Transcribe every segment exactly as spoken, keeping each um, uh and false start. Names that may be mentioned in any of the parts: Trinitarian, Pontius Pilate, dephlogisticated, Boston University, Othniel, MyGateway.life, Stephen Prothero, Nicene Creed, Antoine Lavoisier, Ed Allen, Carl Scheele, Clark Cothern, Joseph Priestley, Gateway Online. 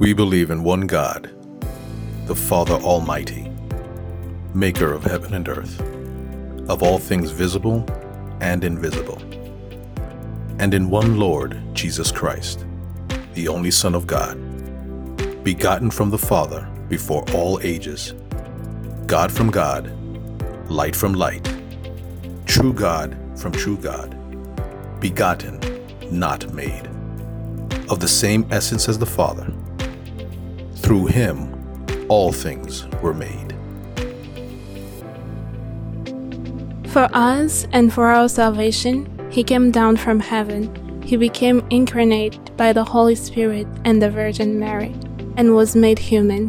We believe in one God, the Father Almighty, maker of heaven and earth, of all things visible and invisible, and in one Lord, Jesus Christ, the only Son of God, begotten from the Father before all ages, God from God, light from light, true God from true God, begotten, not made, of the same essence as the Father. Through him, all things were made. For us and for our salvation, he came down from heaven. He became incarnate by the Holy Spirit and the Virgin Mary, and was made human.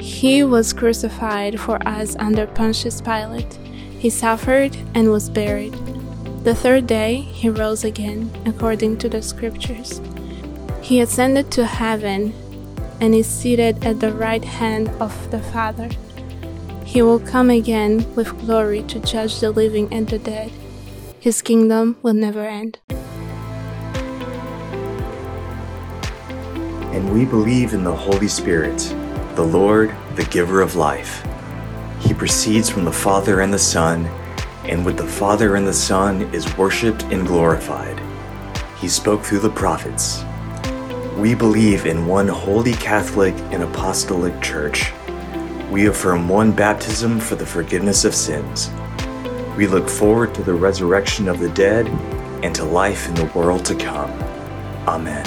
He was crucified for us under Pontius Pilate. He suffered and was buried. The third day he rose again, according to the Scriptures. He ascended to heaven and is seated at the right hand of the Father. He will come again with glory to judge the living and the dead. His kingdom will never end. And we believe in the Holy Spirit, the Lord, the giver of life. He proceeds from the Father and the Son, and with the Father and the Son is worshipped and glorified. He spoke through the prophets. We believe in one holy Catholic and Apostolic Church. We affirm one baptism for the forgiveness of sins. We look forward to the resurrection of the dead and to life in the world to come. Amen.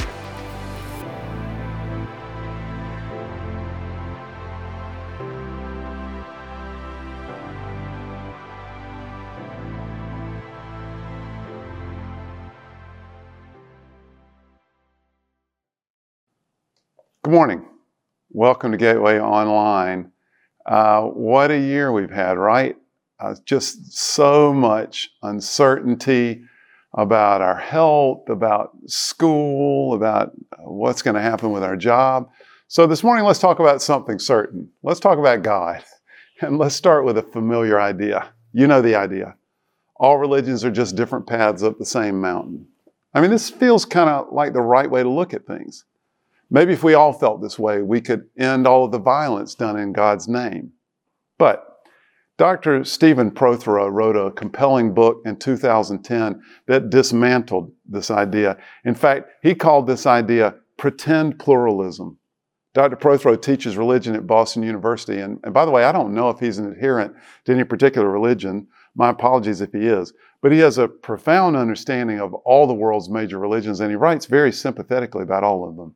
Good morning. Welcome to Gateway Online. Uh, what a year we've had, right? Uh, just so much uncertainty about our health, about school, about what's going to happen with our job. So this morning, let's talk about something certain. Let's talk about God. And let's start with a familiar idea. You know the idea. All religions are just different paths up the same mountain. I mean, this feels kind of like the right way to look at things. Maybe if we all felt this way, we could end all of the violence done in God's name. But Doctor Stephen Prothero wrote a compelling book in two thousand ten that dismantled this idea. In fact, he called this idea pretend pluralism. Doctor Prothero teaches religion at Boston University. And, and by the way, I don't know if he's an adherent to any particular religion. My apologies if he is. But he has a profound understanding of all the world's major religions, and he writes very sympathetically about all of them.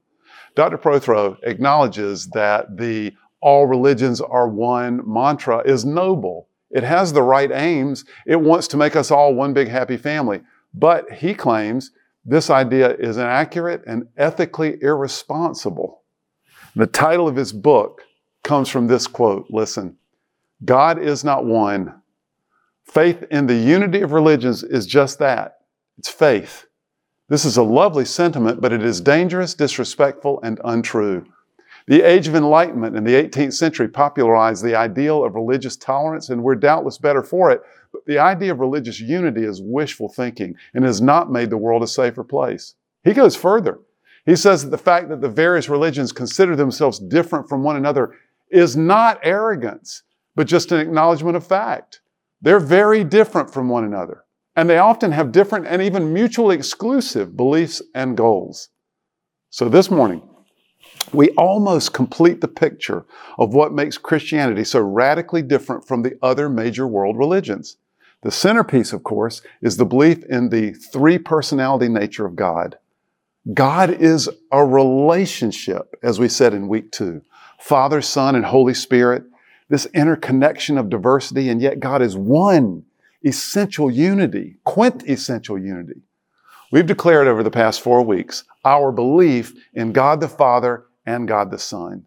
Doctor Prothero acknowledges that the all religions are one mantra is noble. It has the right aims. It wants to make us all one big happy family. But he claims this idea is inaccurate and ethically irresponsible. The title of his book comes from this quote. Listen, God is not one. Faith in the unity of religions is just that. It's faith. This is a lovely sentiment, but it is dangerous, disrespectful, and untrue. The Age of Enlightenment in the eighteenth century popularized the ideal of religious tolerance, and we're doubtless better for it, but the idea of religious unity is wishful thinking and has not made the world a safer place. He goes further. He says that the fact that the various religions consider themselves different from one another is not arrogance, but just an acknowledgement of fact. They're very different from one another. And they often have different and even mutually exclusive beliefs and goals. So this morning, we almost complete the picture of what makes Christianity so radically different from the other major world religions. The centerpiece, of course, is the belief in the three-personality nature of God. God is a relationship, as we said in week two. Father, Son, and Holy Spirit. This interconnection of diversity, and yet God is one. Essential unity, quintessential unity. We've declared over the past four weeks our belief in God the Father and God the Son.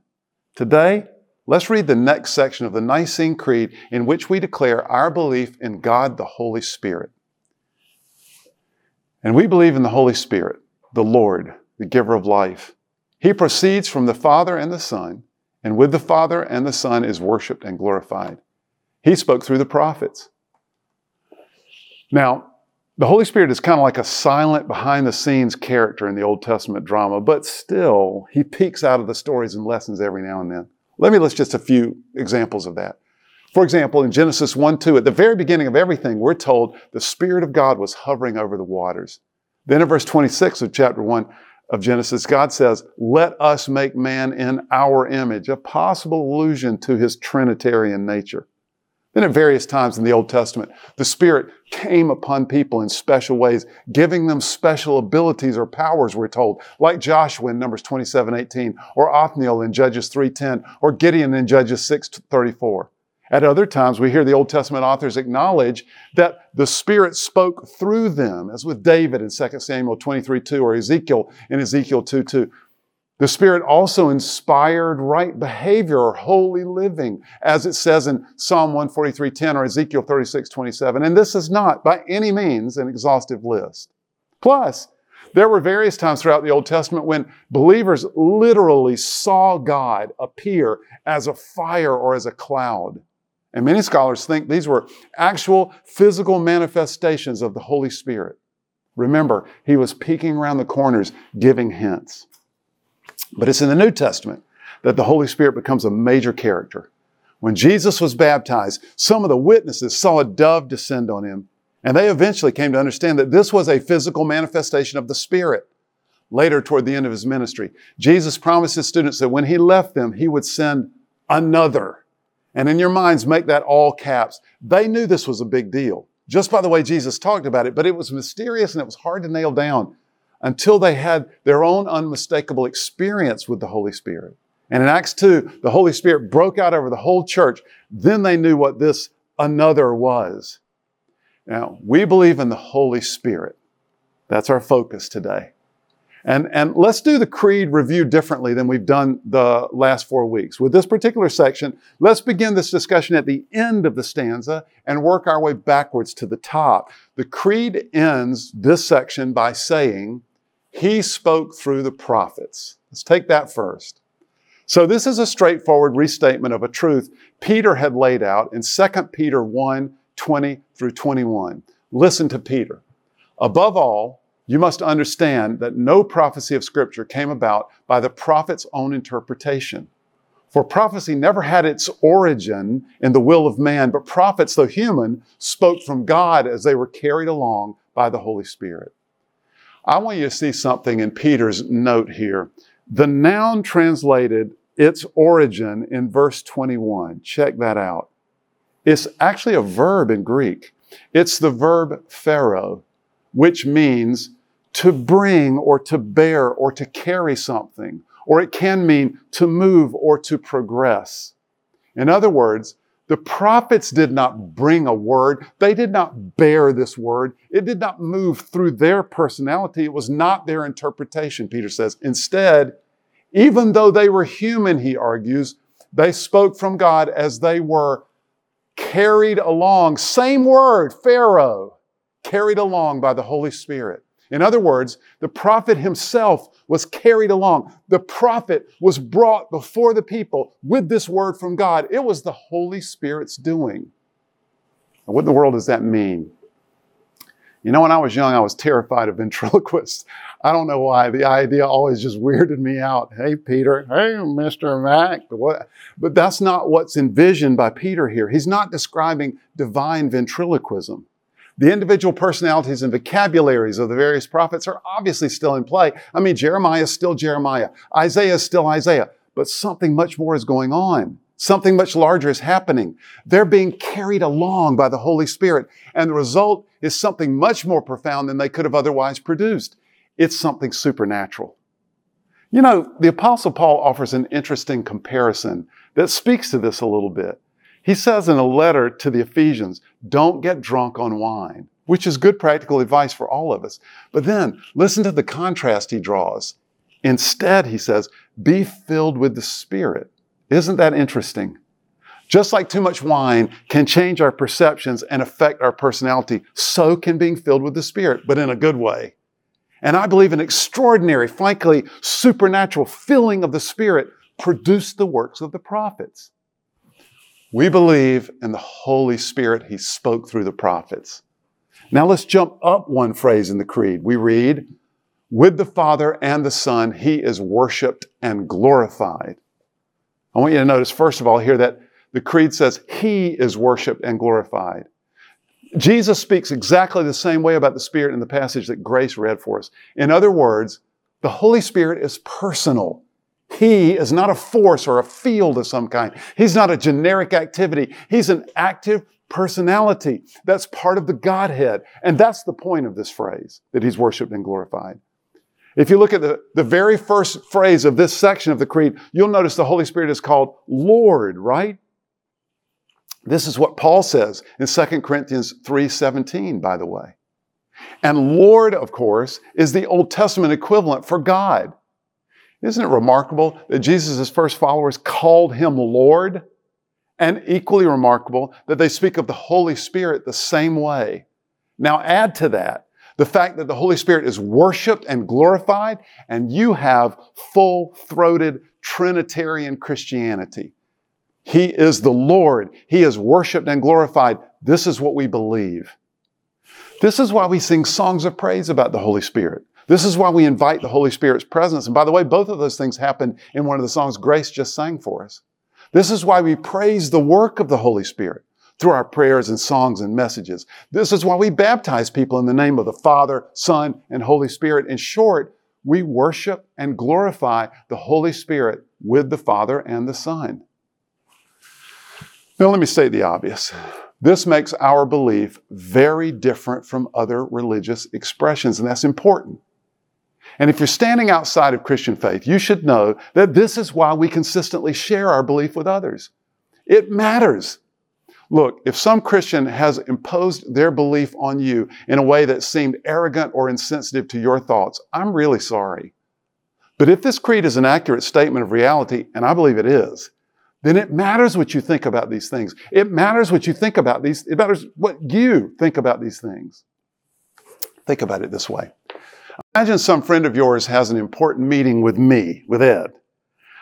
Today, let's read the next section of the Nicene Creed in which we declare our belief in God the Holy Spirit. And we believe in the Holy Spirit, the Lord, the giver of life. He proceeds from the Father and the Son, and with the Father and the Son is worshiped and glorified. He spoke through the prophets. Now, The Holy Spirit is kind of like a silent, behind-the-scenes character in the Old Testament drama, but still, he peeks out of the stories and lessons every now and then. Let me list just a few examples of that. For example, in Genesis one two, at the very beginning of everything, we're told the Spirit of God was hovering over the waters. Then in verse twenty-six of chapter one of Genesis, God says, "Let us make man in our image," a possible allusion to his Trinitarian nature. Then at various times in the Old Testament, the Spirit came upon people in special ways, giving them special abilities or powers, we're told, like Joshua in Numbers twenty-seven eighteen, or Othniel in Judges three ten, or Gideon in Judges six thirty-four. At other times, we hear the Old Testament authors acknowledge that the Spirit spoke through them, as with David in Second Samuel twenty-three two or Ezekiel in Ezekiel two two. The Spirit also inspired right behavior or holy living, as it says in Psalm one forty-three ten or Ezekiel thirty-six twenty-seven. And this is not, by any means, an exhaustive list. Plus, there were various times throughout the Old Testament when believers literally saw God appear as a fire or as a cloud. And many scholars think these were actual physical manifestations of the Holy Spirit. Remember, he was peeking around the corners, giving hints. But it's in the New Testament that the Holy Spirit becomes a major character. When Jesus was baptized, some of the witnesses saw a dove descend on him, and they eventually came to understand that this was a physical manifestation of the Spirit. Later, toward the end of his ministry, Jesus promised his students that when he left them, he would send another. And in your minds, make that all caps. They knew this was a big deal, just by the way Jesus talked about it, but it was mysterious and it was hard to nail down until they had their own unmistakable experience with the Holy Spirit. And in Acts two, the Holy Spirit broke out over the whole church. Then they knew what this another was. Now, we believe in the Holy Spirit. That's our focus today. And, and let's do the creed review differently than we've done the last four weeks. With this particular section, let's begin this discussion at the end of the stanza and work our way backwards to the top. The creed ends this section by saying, "He spoke through the prophets." Let's take that first. So this is a straightforward restatement of a truth Peter had laid out in Second Peter one twenty through twenty-one. Listen to Peter. "Above all, you must understand that no prophecy of Scripture came about by the prophet's own interpretation. For prophecy never had its origin in the will of man, but prophets, though human, spoke from God as they were carried along by the Holy Spirit." I want you to see something in Peter's note here. The noun translated its origin in verse twenty-one. Check that out. It's actually a verb in Greek. It's the verb pharo, which means to bring or to bear or to carry something, or it can mean to move or to progress. In other words, the prophets did not bring a word. They did not bear this word. It did not move through their personality. It was not their interpretation, Peter says. Instead, even though they were human, he argues, they spoke from God as they were carried along. Same word, pharo. Carried along by the Holy Spirit. In other words, the prophet himself was carried along. The prophet was brought before the people with this word from God. It was the Holy Spirit's doing. Now, what in the world does that mean? You know, when I was young, I was terrified of ventriloquists. I don't know why. The idea always just weirded me out. Hey, Peter. Hey, Mister Mac. What? But that's not what's envisioned by Peter here. He's not describing divine ventriloquism. The individual personalities and vocabularies of the various prophets are obviously still in play. I mean, Jeremiah is still Jeremiah. Isaiah is still Isaiah. But something much more is going on. Something much larger is happening. They're being carried along by the Holy Spirit. And the result is something much more profound than they could have otherwise produced. It's something supernatural. You know, the Apostle Paul offers an interesting comparison that speaks to this a little bit. He says in a letter to the Ephesians, don't get drunk on wine, which is good practical advice for all of us. But then, listen to the contrast he draws. Instead, he says, be filled with the Spirit. Isn't that interesting? Just like too much wine can change our perceptions and affect our personality, so can being filled with the Spirit, but in a good way. And I believe an extraordinary, frankly, supernatural filling of the Spirit produced the works of the prophets. We believe in the Holy Spirit. He spoke through the prophets. Now let's jump up one phrase in the Creed. We read, with the Father and the Son, He is worshiped and glorified. I want you to notice, first of all, here that the Creed says He is worshiped and glorified. Jesus speaks exactly the same way about the Spirit in the passage that Grace read for us. In other words, the Holy Spirit is personal. He is not a force or a field of some kind. He's not a generic activity. He's an active personality. That's part of the Godhead. And that's the point of this phrase, that He's worshiped and glorified. If you look at the, the very first phrase of this section of the Creed, you'll notice the Holy Spirit is called Lord, right? This is what Paul says in Second Corinthians three seventeen, by the way. And Lord, of course, is the Old Testament equivalent for God. Isn't it remarkable that Jesus' first followers called Him Lord? And equally remarkable that they speak of the Holy Spirit the same way. Now add to that the fact that the Holy Spirit is worshiped and glorified, and you have full-throated Trinitarian Christianity. He is the Lord. He is worshiped and glorified. This is what we believe. This is why we sing songs of praise about the Holy Spirit. This is why we invite the Holy Spirit's presence. And by the way, both of those things happened in one of the songs Grace just sang for us. This is why we praise the work of the Holy Spirit through our prayers and songs and messages. This is why we baptize people in the name of the Father, Son, and Holy Spirit. In short, we worship and glorify the Holy Spirit with the Father and the Son. Now, let me state the obvious. This makes our belief very different from other religious expressions, and that's important. And if you're standing outside of Christian faith, you should know that this is why we consistently share our belief with others. It matters. Look, if some Christian has imposed their belief on you in a way that seemed arrogant or insensitive to your thoughts, I'm really sorry. But if this creed is an accurate statement of reality, and I believe it is, then it matters what you think about these things. It matters what you think about these, it matters what you think about these things. Think about it this way. Imagine some friend of yours has an important meeting with me, with Ed.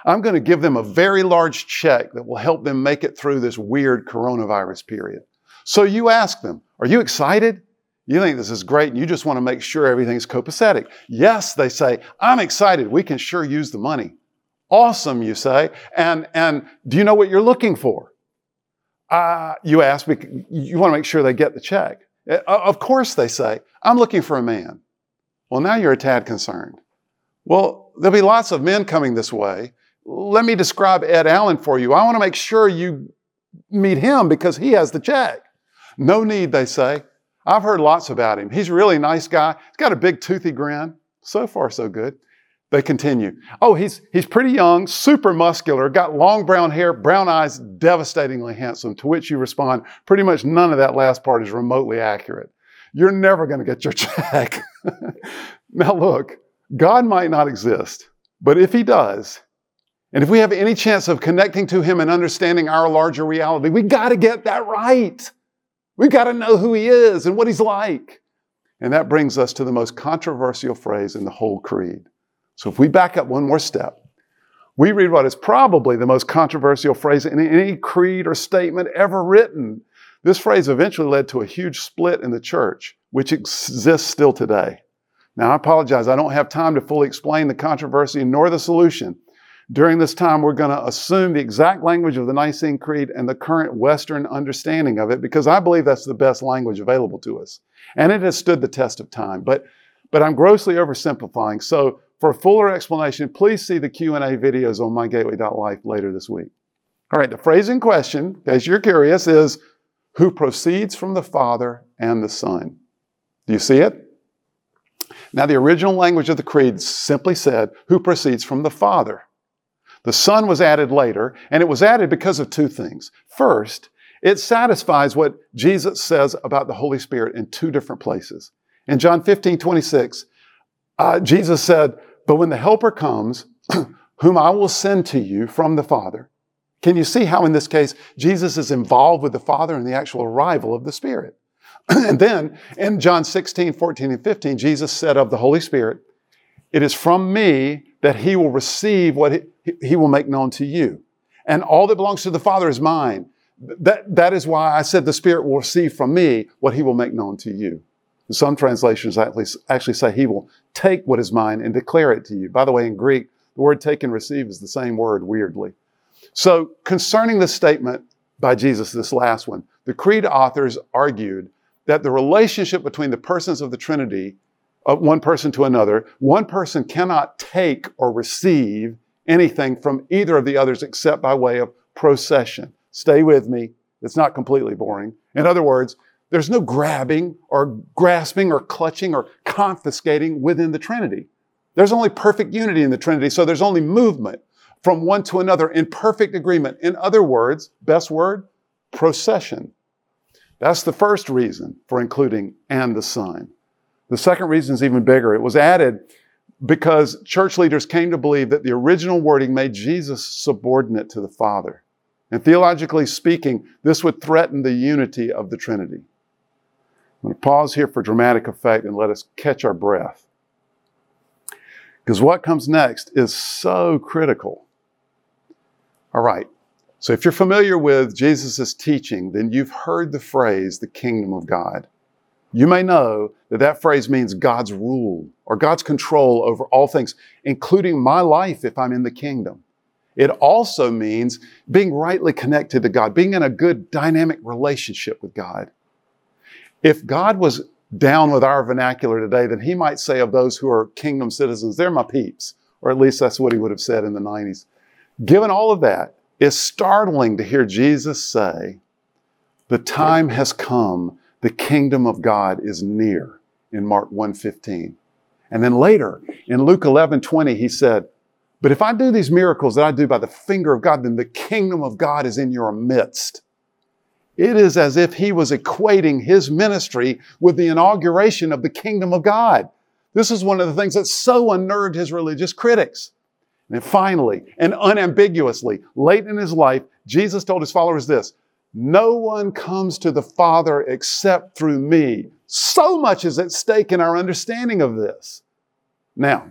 I'm going to give them a very large check that will help them make it through this weird coronavirus period. So you ask them, are you excited? You think this is great and you just want to make sure everything's copacetic. Yes, they say, I'm excited. We can sure use the money. Awesome, you say. And, and do you know what you're looking for? Uh, you ask, because you want to make sure they get the check. Uh, of course, they say, I'm looking for a man. Well, now you're a tad concerned. Well, there'll be lots of men coming this way. Let me describe Ed Allen for you. I want to make sure you meet him because he has the check. No need, they say. I've heard lots about him. He's a really nice guy. He's got a big toothy grin. So far, so good. They continue. Oh, he's he's pretty young, super muscular, got long brown hair, brown eyes, devastatingly handsome, to which you respond, pretty much none of that last part is remotely accurate. You're never going to get your check. Now look, God might not exist, but if He does, and if we have any chance of connecting to Him and understanding our larger reality, we got to get that right. We got to know who He is and what He's like. And that brings us to the most controversial phrase in the whole creed. So if we back up one more step, we read what is probably the most controversial phrase in any creed or statement ever written. This phrase eventually led to a huge split in the church, which exists still today. Now, I apologize. I don't have time to fully explain the controversy nor the solution. During this time, we're going to assume the exact language of the Nicene Creed and the current Western understanding of it, because I believe that's the best language available to us. And it has stood the test of time. But, but I'm grossly oversimplifying. So for a fuller explanation, please see the Q and A videos on my gateway dot life later this week. All right, the phrase in question, in case you're curious, is who proceeds from the Father and the Son. Do you see it? Now, the original language of the Creed simply said, who proceeds from the Father. The Son was added later, and it was added because of two things. First, it satisfies what Jesus says about the Holy Spirit in two different places. In John fifteen twenty-six, uh, Jesus said, but when the Helper comes, whom I will send to you from the Father. Can you see how in this case, Jesus is involved with the Father and the actual arrival of the Spirit? And then in John sixteen, fourteen, and fifteen, Jesus said of the Holy Spirit, it is from me that He will receive what He, he will make known to you. And all that belongs to the Father is mine. That, that is why I said the Spirit will receive from me what He will make known to you. And some translations actually, actually say he will take what is mine and declare it to you. By the way, in Greek, the word take and receive is the same word, weirdly. So concerning this statement by Jesus, this last one, the Creed authors argued that the relationship between the persons of the Trinity, uh, one person to another, one person cannot take or receive anything from either of the others except by way of procession. Stay with me. It's not completely boring. In other words, there's no grabbing or grasping or clutching or confiscating within the Trinity. There's only perfect unity in the Trinity, so there's only movement from one to another in perfect agreement. In other words, best word, procession. That's the first reason for including and the Son. The second reason is even bigger. It was added because church leaders came to believe that the original wording made Jesus subordinate to the Father. And theologically speaking, this would threaten the unity of the Trinity. I'm going to pause here for dramatic effect and let us catch our breath. Because what comes next is so critical. All right, so if you're familiar with Jesus' teaching, then you've heard the phrase, the kingdom of God. You may know that that phrase means God's rule or God's control over all things, including my life if I'm in the kingdom. It also means being rightly connected to God, being in a good dynamic relationship with God. If God was down with our vernacular today, then he might say of those who are kingdom citizens, they're my peeps, or at least that's what he would have said in the nineties. Given all of that, it's startling to hear Jesus say, the time has come, the kingdom of God is near, in Mark one fifteen. And then later, in Luke eleven twenty, he said, but if I do these miracles that I do by the finger of God, then the kingdom of God is in your midst. It is as if he was equating his ministry with the inauguration of the kingdom of God. This is one of the things that so unnerved his religious critics. And finally, and unambiguously, late in his life, Jesus told his followers this, no one comes to the Father except through me. So much is at stake in our understanding of this. Now,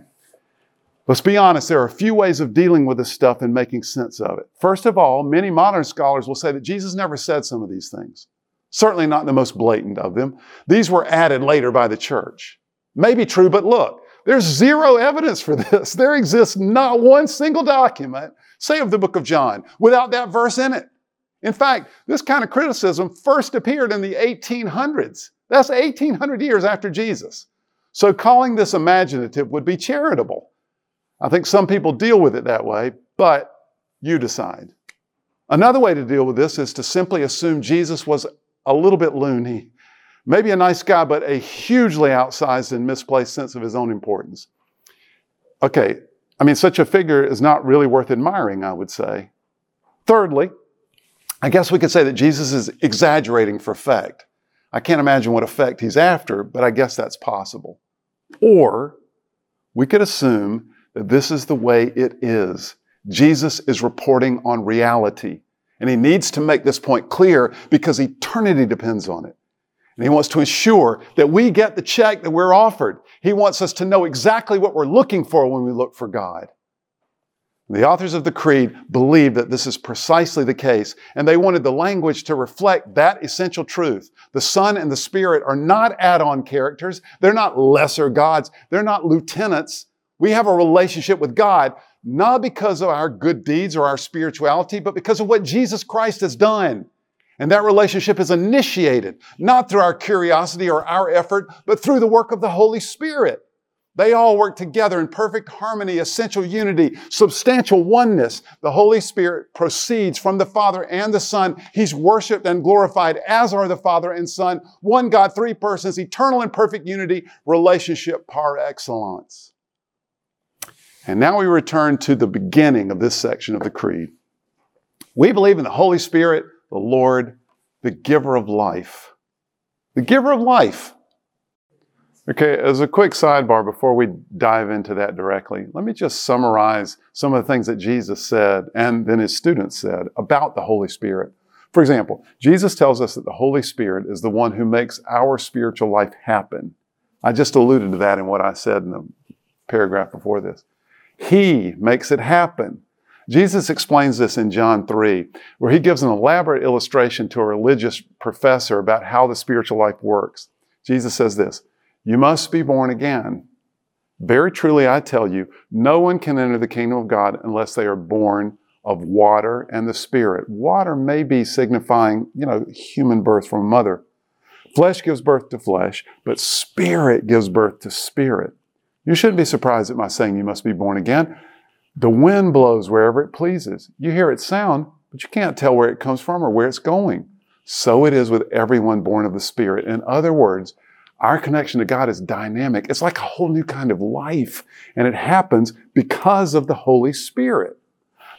let's be honest, there are a few ways of dealing with this stuff and making sense of it. First of all, many modern scholars will say that Jesus never said some of these things. Certainly not the most blatant of them. These were added later by the church. Maybe true, but look, there's zero evidence for this. There exists not one single document, say of the book of John, without that verse in it. In fact, this kind of criticism first appeared in the eighteen hundreds. That's eighteen hundred years after Jesus. So calling this imaginative would be charitable. I think some people deal with it that way, but you decide. Another way to deal with this is to simply assume Jesus was a little bit loony, maybe a nice guy, but a hugely outsized and misplaced sense of his own importance. Okay, I mean, such a figure is not really worth admiring, I would say. Thirdly, I guess we could say that Jesus is exaggerating for effect. I can't imagine what effect he's after, but I guess that's possible. Or we could assume that this is the way it is. Jesus is reporting on reality. And he needs to make this point clear because eternity depends on it. And he wants to ensure that we get the check that we're offered. He wants us to know exactly what we're looking for when we look for God. The authors of the Creed believe that this is precisely the case, and they wanted the language to reflect that essential truth. The Son and the Spirit are not add-on characters. They're not lesser gods. They're not lieutenants. We have a relationship with God, not because of our good deeds or our spirituality, but because of what Jesus Christ has done. And that relationship is initiated, not through our curiosity or our effort, but through the work of the Holy Spirit. They all work together in perfect harmony, essential unity, substantial oneness. The Holy Spirit proceeds from the Father and the Son. He's worshiped and glorified, as are the Father and Son. One God, three persons, eternal and perfect unity, relationship par excellence. And now we return to the beginning of this section of the Creed. We believe in the Holy Spirit, the Lord, the giver of life. The giver of life. Okay, as a quick sidebar before we dive into that directly, let me just summarize some of the things that Jesus said and then his students said about the Holy Spirit. For example, Jesus tells us that the Holy Spirit is the one who makes our spiritual life happen. I just alluded to that in what I said in the paragraph before this. He makes it happen. Jesus explains this in John three, where he gives an elaborate illustration to a religious professor about how the spiritual life works. Jesus says this, You must be born again. Very truly, I tell you, no one can enter the kingdom of God unless they are born of water and the Spirit. Water may be signifying, you know, human birth from a mother. Flesh gives birth to flesh, but Spirit gives birth to spirit. You shouldn't be surprised at my saying you must be born again. The wind blows wherever it pleases. You hear its sound, but you can't tell where it comes from or where it's going. So it is with everyone born of the Spirit. In other words, our connection to God is dynamic. It's like a whole new kind of life. And it happens because of the Holy Spirit.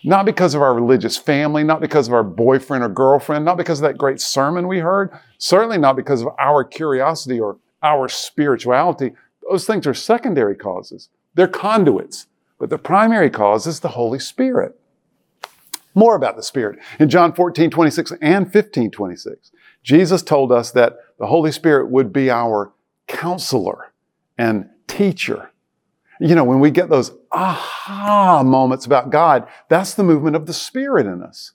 Not because of our religious family, not because of our boyfriend or girlfriend, not because of that great sermon we heard, certainly not because of our curiosity or our spirituality. Those things are secondary causes. They're conduits. But the primary cause is the Holy Spirit. More about the Spirit. In John fourteen twenty-six and fifteen twenty-six, Jesus told us that the Holy Spirit would be our counselor and teacher. You know, when we get those aha moments about God, that's the movement of the Spirit in us.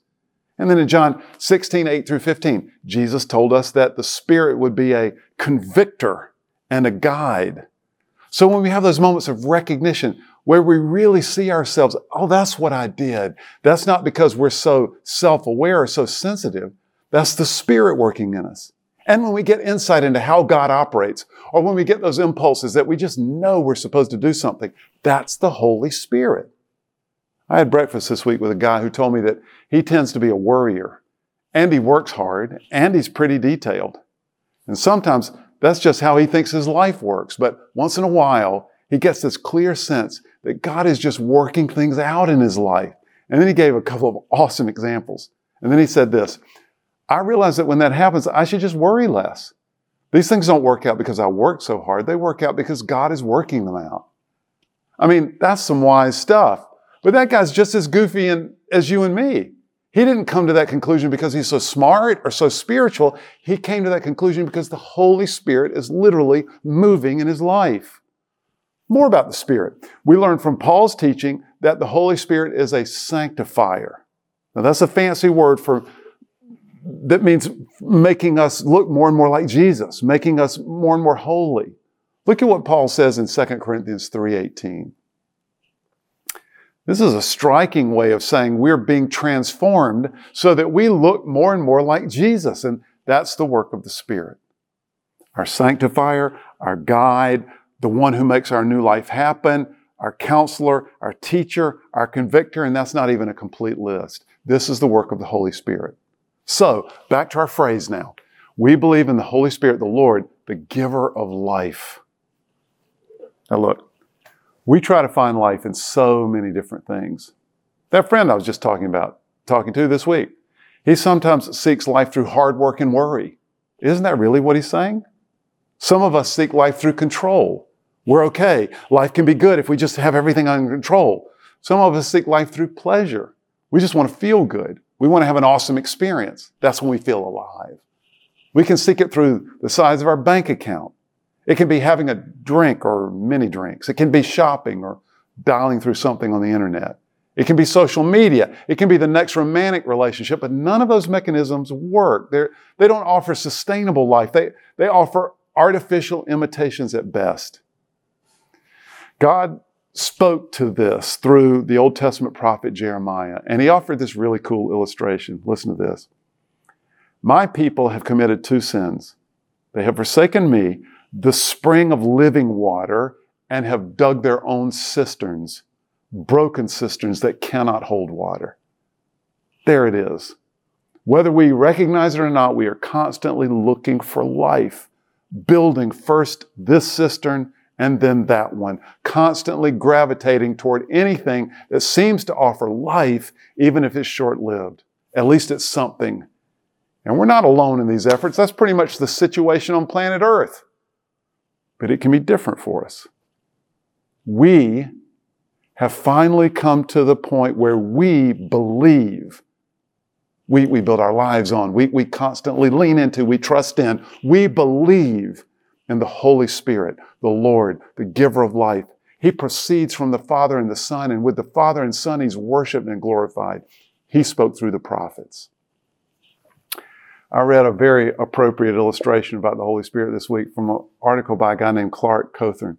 And then in John sixteen, eight through fifteen, Jesus told us that the Spirit would be a convictor and a guide. So when we have those moments of recognition where we really see ourselves, oh, that's what I did. That's not because we're so self-aware or so sensitive. That's the Spirit working in us. And when we get insight into how God operates, or when we get those impulses that we just know we're supposed to do something, that's the Holy Spirit. I had breakfast this week with a guy who told me that he tends to be a worrier, and he works hard, and he's pretty detailed. And sometimes that's just how he thinks his life works. But once in a while, he gets this clear sense that God is just working things out in his life. And then he gave a couple of awesome examples. And then he said this, I realize that when that happens, I should just worry less. These things don't work out because I work so hard. They work out because God is working them out. I mean, that's some wise stuff. But that guy's just as goofy and, as you and me. He didn't come to that conclusion because he's so smart or so spiritual. He came to that conclusion because the Holy Spirit is literally moving in his life. More about the Spirit. We learn from Paul's teaching that the Holy Spirit is a sanctifier. Now, that's a fancy word for... That means making us look more and more like Jesus, making us more and more holy. Look at what Paul says in Second Corinthians three eighteen. This is a striking way of saying we're being transformed so that we look more and more like Jesus. And that's the work of the Spirit. Our sanctifier, our guide, the one who makes our new life happen, our counselor, our teacher, our convictor. And that's not even a complete list. This is the work of the Holy Spirit. So, back to our phrase now. We believe in the Holy Spirit, the Lord, the giver of life. Now look, we try to find life in so many different things. That friend I was just talking about, talking to this week, he sometimes seeks life through hard work and worry. Isn't that really what he's saying? Some of us seek life through control. We're okay. Life can be good if we just have everything under control. Some of us seek life through pleasure. We just want to feel good. We want to have an awesome experience. That's when we feel alive. We can seek it through the size of our bank account. It can be having a drink or many drinks. It can be shopping or dialing through something on the internet. It can be social media. It can be the next romantic relationship, but none of those mechanisms work. They're, they don't offer sustainable life. They, they offer artificial imitations at best. God spoke to this through the Old Testament prophet Jeremiah, and he offered this really cool illustration. Listen to this. My people have committed two sins. They have forsaken me, the spring of living water, and have dug their own cisterns, broken cisterns that cannot hold water. There it is. Whether we recognize it or not, we are constantly looking for life, building first this cistern, and then that one, constantly gravitating toward anything that seems to offer life, even if it's short-lived. At least it's something. And we're not alone in these efforts. That's pretty much the situation on planet Earth. But it can be different for us. We have finally come to the point where we believe. We, we build our lives on. We, we constantly lean into, we trust in. We believe and the Holy Spirit, the Lord, the giver of life. He proceeds from the Father and the Son, and with the Father and Son, He's worshiped and glorified. He spoke through the prophets. I read a very appropriate illustration about the Holy Spirit this week from an article by a guy named Clark Cothern.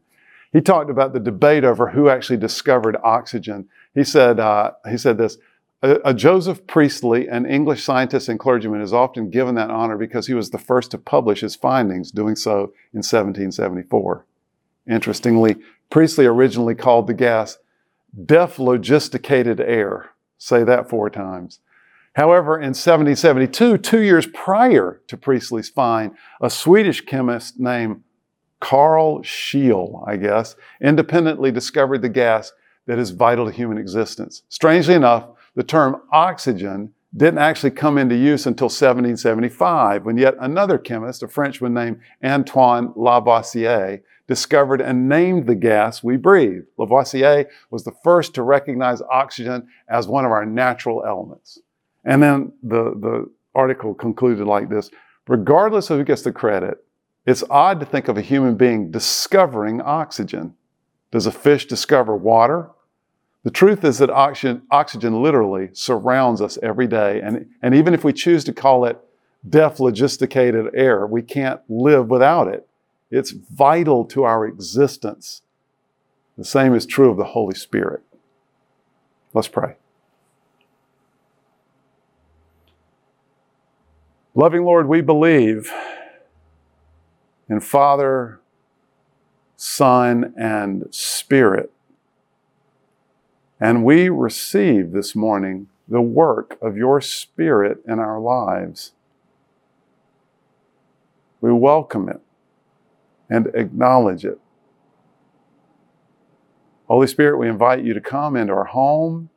He talked about the debate over who actually discovered oxygen. He said, uh, he said this, a, a Joseph Priestley, an English scientist and clergyman, is often given that honor because he was the first to publish his findings, doing so in seventeen seventy-four. Interestingly, Priestley originally called the gas dephlogisticated air. Say that four times. However, in seventeen seventy-two, two years prior to Priestley's find, a Swedish chemist named Carl Scheele, I guess, independently discovered the gas that is vital to human existence. Strangely enough, the term oxygen didn't actually come into use until seventeen seventy-five, when yet another chemist, a Frenchman named Antoine Lavoisier, discovered and named the gas we breathe. Lavoisier was the first to recognize oxygen as one of our natural elements. And then the, the article concluded like this: regardless of who gets the credit, it's odd to think of a human being discovering oxygen. Does a fish discover water? The truth is that oxygen, oxygen literally surrounds us every day. And, and even if we choose to call it dephlogisticated air, we can't live without it. It's vital to our existence. The same is true of the Holy Spirit. Let's pray. Loving Lord, we believe in Father, Son, and Spirit. And we receive this morning the work of your Spirit in our lives. We welcome it and acknowledge it. Holy Spirit, we invite you to come into our home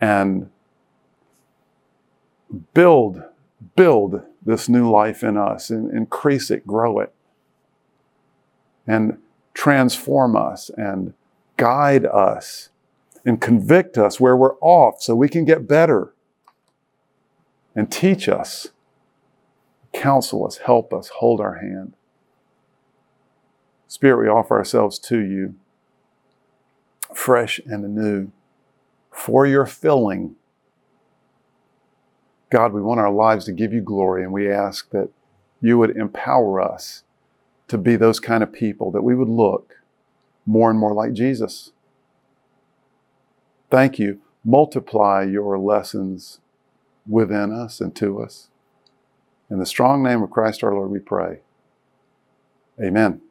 and Build, build this new life in us, and increase it, grow it, and transform us and guide us and convict us where we're off so we can get better, and teach us, counsel us, help us, hold our hand. Spirit, we offer ourselves to you, fresh and anew, for your filling. God, we want our lives to give you glory, and we ask that you would empower us to be those kind of people, that we would look more and more like Jesus. Thank you. Multiply your lessons within us and to us. In the strong name of Christ our Lord, we pray. Amen.